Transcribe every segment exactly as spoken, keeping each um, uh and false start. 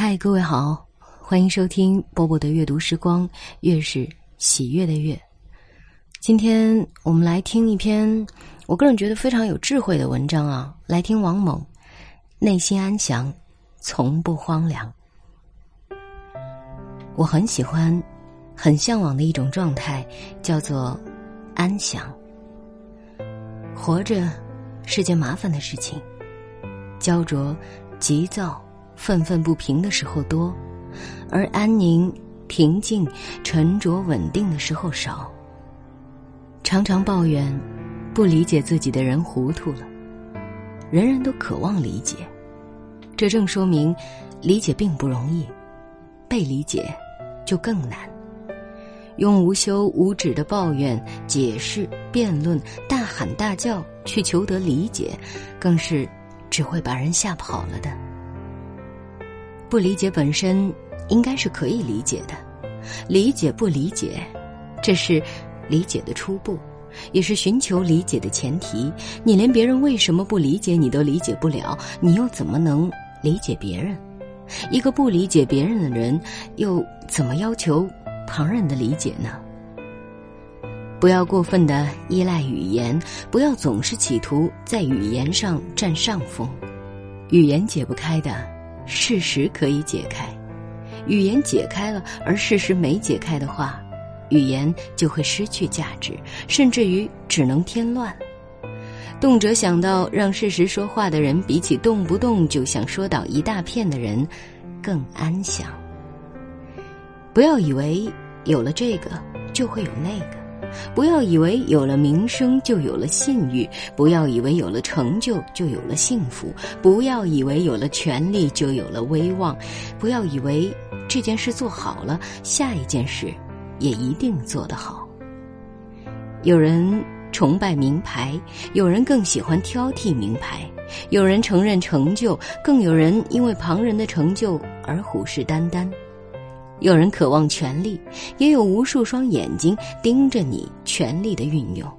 嗨，各位好，欢迎收听波波的阅读时光，月是喜悦的月。今天我们来听一篇我个人觉得非常有智慧的文章啊，来听王猛，内心安详，从不荒凉。我很喜欢，很向往的一种状态，叫做安详。活着是件麻烦的事情，焦灼、急躁、愤愤不平的时候多，而安宁、平静、沉着、稳定的时候少。常常抱怨不理解自己的人糊涂了，人人都渴望理解，这正说明理解并不容易，被理解就更难。用无休无止的抱怨、解释、辩论、大喊大叫去求得理解，更是只会把人吓跑了的。不理解本身应该是可以理解的，理解不理解，这是理解的初步，也是寻求理解的前提。你连别人为什么不理解你都理解不了，你又怎么能理解别人？一个不理解别人的人，又怎么要求旁人的理解呢？不要过分的依赖语言，不要总是企图在语言上占上风。语言解不开的，事实可以解开。语言解开了，而事实没解开的话，语言就会失去价值，甚至于只能添乱。动辄想到让事实说话的人，比起动不动就想说倒一大片的人更安详。不要以为有了这个就会有那个，不要以为有了名声就有了信誉，不要以为有了成就就有了幸福，不要以为有了权力就有了威望，不要以为这件事做好了，下一件事也一定做得好。有人崇拜名牌，有人更喜欢挑剔名牌，有人承认成就，更有人因为旁人的成就而虎视眈眈。有人渴望权力，也有无数双眼睛盯着你权力的运用。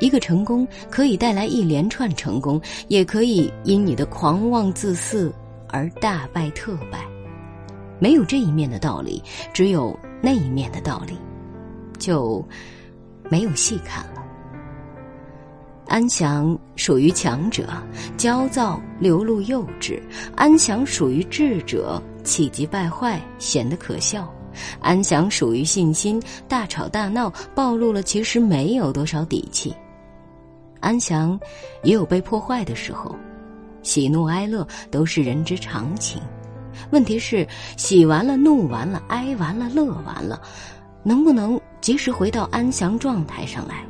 一个成功可以带来一连串成功，也可以因你的狂妄自私而大败特败。没有这一面的道理，只有那一面的道理，就没有戏看了。安详属于强者，焦躁流露幼稚；安详属于智者，气急败坏，显得可笑；安详属于信心，大吵大闹，暴露了其实没有多少底气。安详也有被破坏的时候，喜怒哀乐都是人之常情。问题是，喜完了，怒完了，哀完了，乐完了，能不能及时回到安详状态上来？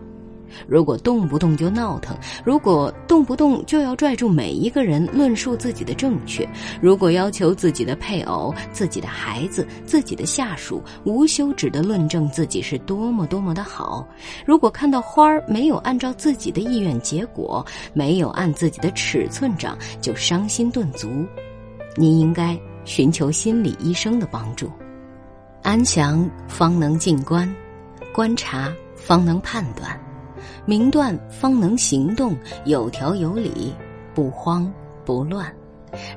如果动不动就闹腾，如果动不动就要拽住每一个人论述自己的正确，如果要求自己的配偶、自己的孩子、自己的下属无休止地论证自己是多么多么的好，如果看到花儿没有按照自己的意愿结果，没有按自己的尺寸长，就伤心顿足，你应该寻求心理医生的帮助。安详方能静观，观察方能判断，明断方能行动，有条有理，不慌不乱，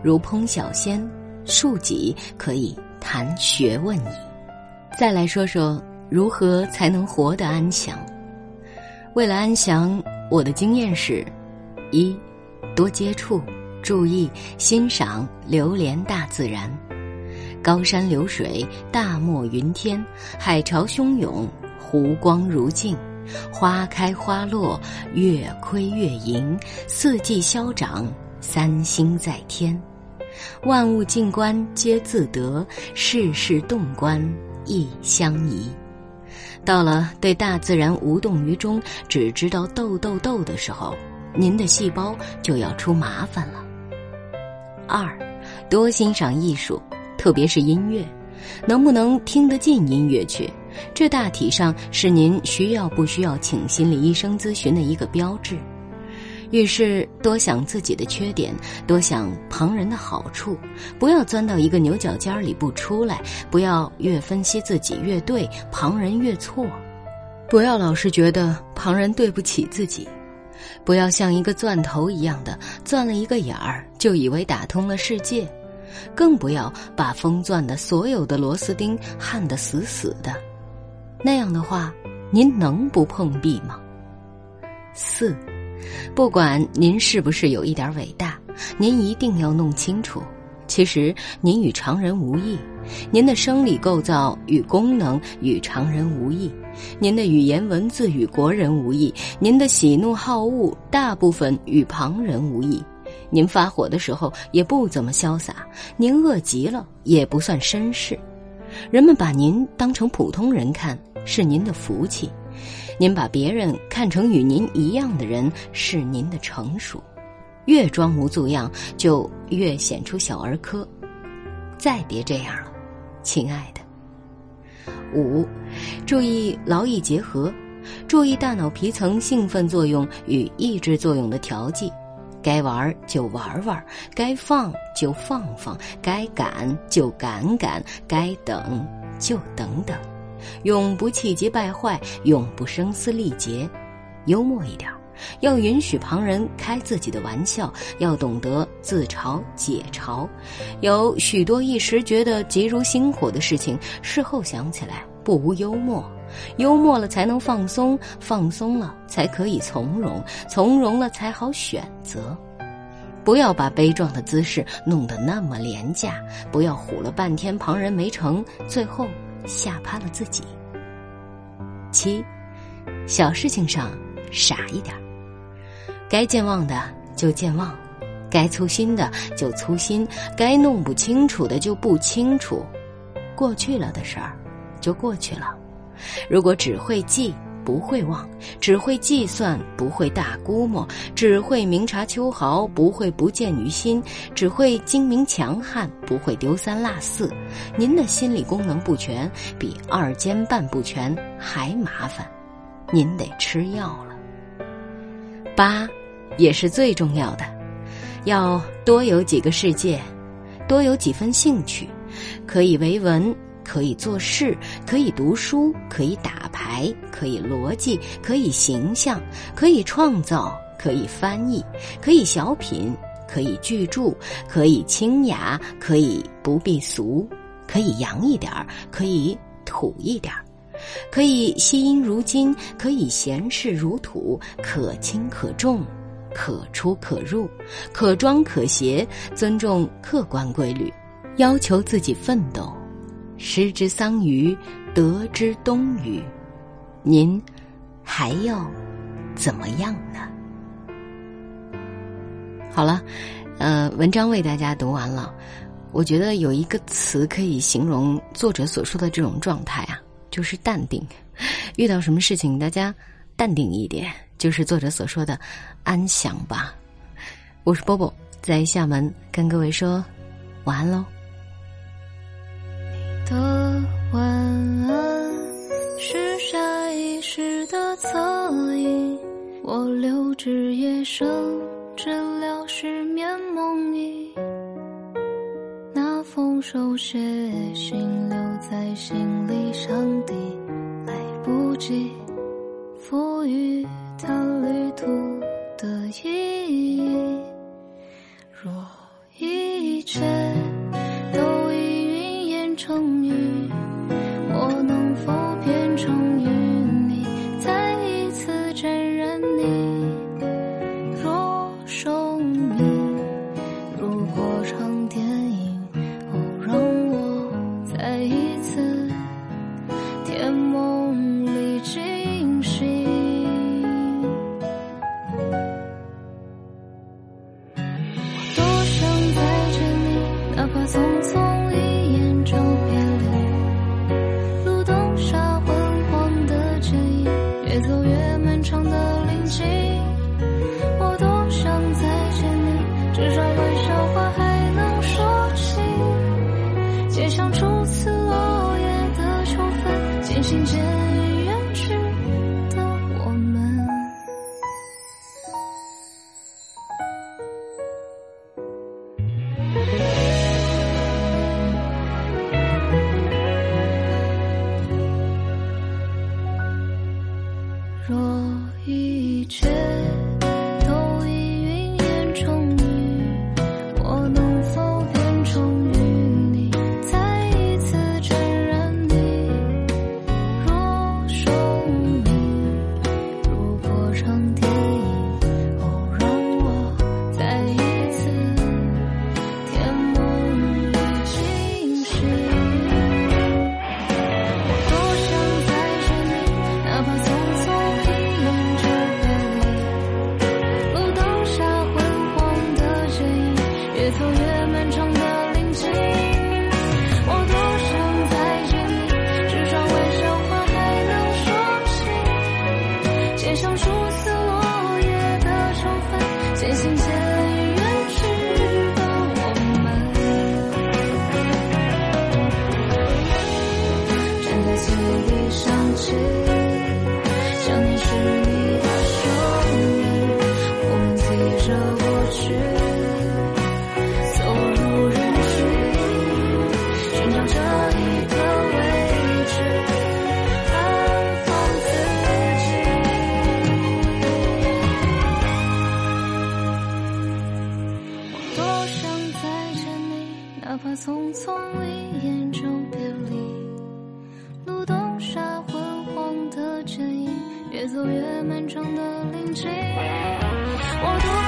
如烹小鲜，庶几可以谈学问矣。再来说说如何才能活得安详。为了安详，我的经验是：一、多接触、注意、欣赏、流连大自然。高山流水，大漠云天，海潮汹涌，湖光如镜，花开花落，月亏月盈，四季消长，三星在天。万物静观皆自得，世事动观亦相宜。到了对大自然无动于衷，只知道斗斗斗的时候，您的细胞就要出麻烦了。二，多欣赏艺术，特别是音乐。能不能听得进音乐去，这大体上是您需要不需要请心理医生咨询的一个标志。于是多想自己的缺点，多想旁人的好处，不要钻到一个牛角尖里不出来，不要越分析自己越对，旁人越错，不要老是觉得旁人对不起自己，不要像一个钻头一样的钻了一个眼儿就以为打通了世界，更不要把风钻的所有的螺丝钉焊得死死的，那样的话您能不碰壁吗？四，不管您是不是有一点伟大，您一定要弄清楚，其实您与常人无异，您的生理构造与功能与常人无异，您的语言文字与国人无异，您的喜怒好恶大部分与旁人无异，您发火的时候也不怎么潇洒，您饿极了也不算绅士。人们把您当成普通人看是您的福气，您把别人看成与您一样的人是您的成熟。越装模作样就越显出小儿科，再别这样了，亲爱的。五，注意劳逸结合，注意大脑皮层兴奋作用与抑制作用的调剂，该玩就玩玩，该放就放放，该赶就赶赶，该等就等等，永不气急败坏，永不声嘶力竭。幽默一点，要允许旁人开自己的玩笑，要懂得自嘲解嘲。有许多一时觉得急如星火的事情，事后想起来不无幽默，幽默了才能放松，放松了才可以从容，从容了才好选择。不要把悲壮的姿势弄得那么廉价，不要唬了半天旁人没成，最后吓趴了自己。七，小事情上傻一点，该健忘的就健忘，该粗心的就粗心，该弄不清楚的就不清楚，过去了的事儿就过去了。如果只会记不会忘，只会计算不会大估摸，只会明察秋毫不会不见于心，只会精明强悍不会丢三落四，您的心理功能不全比二尖瓣不全还麻烦，您得吃药了。八，也是最重要的，要多有几个世界，多有几分兴趣，可以为文，可以做事，可以读书，可以打牌，可以逻辑，可以形象，可以创造，可以翻译，可以小品，可以巨著，可以清雅，可以不避俗，可以洋一点，可以土一点，可以惜音如金，可以闲适如土，可轻可重，可出可入，可装可谐，尊重客观规律，要求自己奋斗，失之桑榆，得之东隅。您还要怎么样呢？好了，呃，文章为大家读完了。我觉得有一个词可以形容作者所说的这种状态啊，就是淡定。遇到什么事情大家淡定一点，就是作者所说的安详吧。我是波波，在厦门跟各位说晚安喽。你的晚安是下意识的侧影，我留至夜深治疗失眠梦呓，那封手写信留在心里，上帝来不及赋予它旅途的意义。若一切都已云烟成雨，我能否变成与你再一次沾染你？若生命如过场电影，哦，让我再一次甜梦里惊醒。我多想再见你，哪怕匆匆一眼就别离。路灯下昏黄的剪影，越走越漫长的林径。我多想再见你，至少微笑话还能说起。街巷初次落叶的秋分，渐行渐远远去的我们。若一切都已云烟成雨，我能否变成哪怕匆匆一眼中别离，路灯下昏黄的剪影，越走越漫长的林径。我独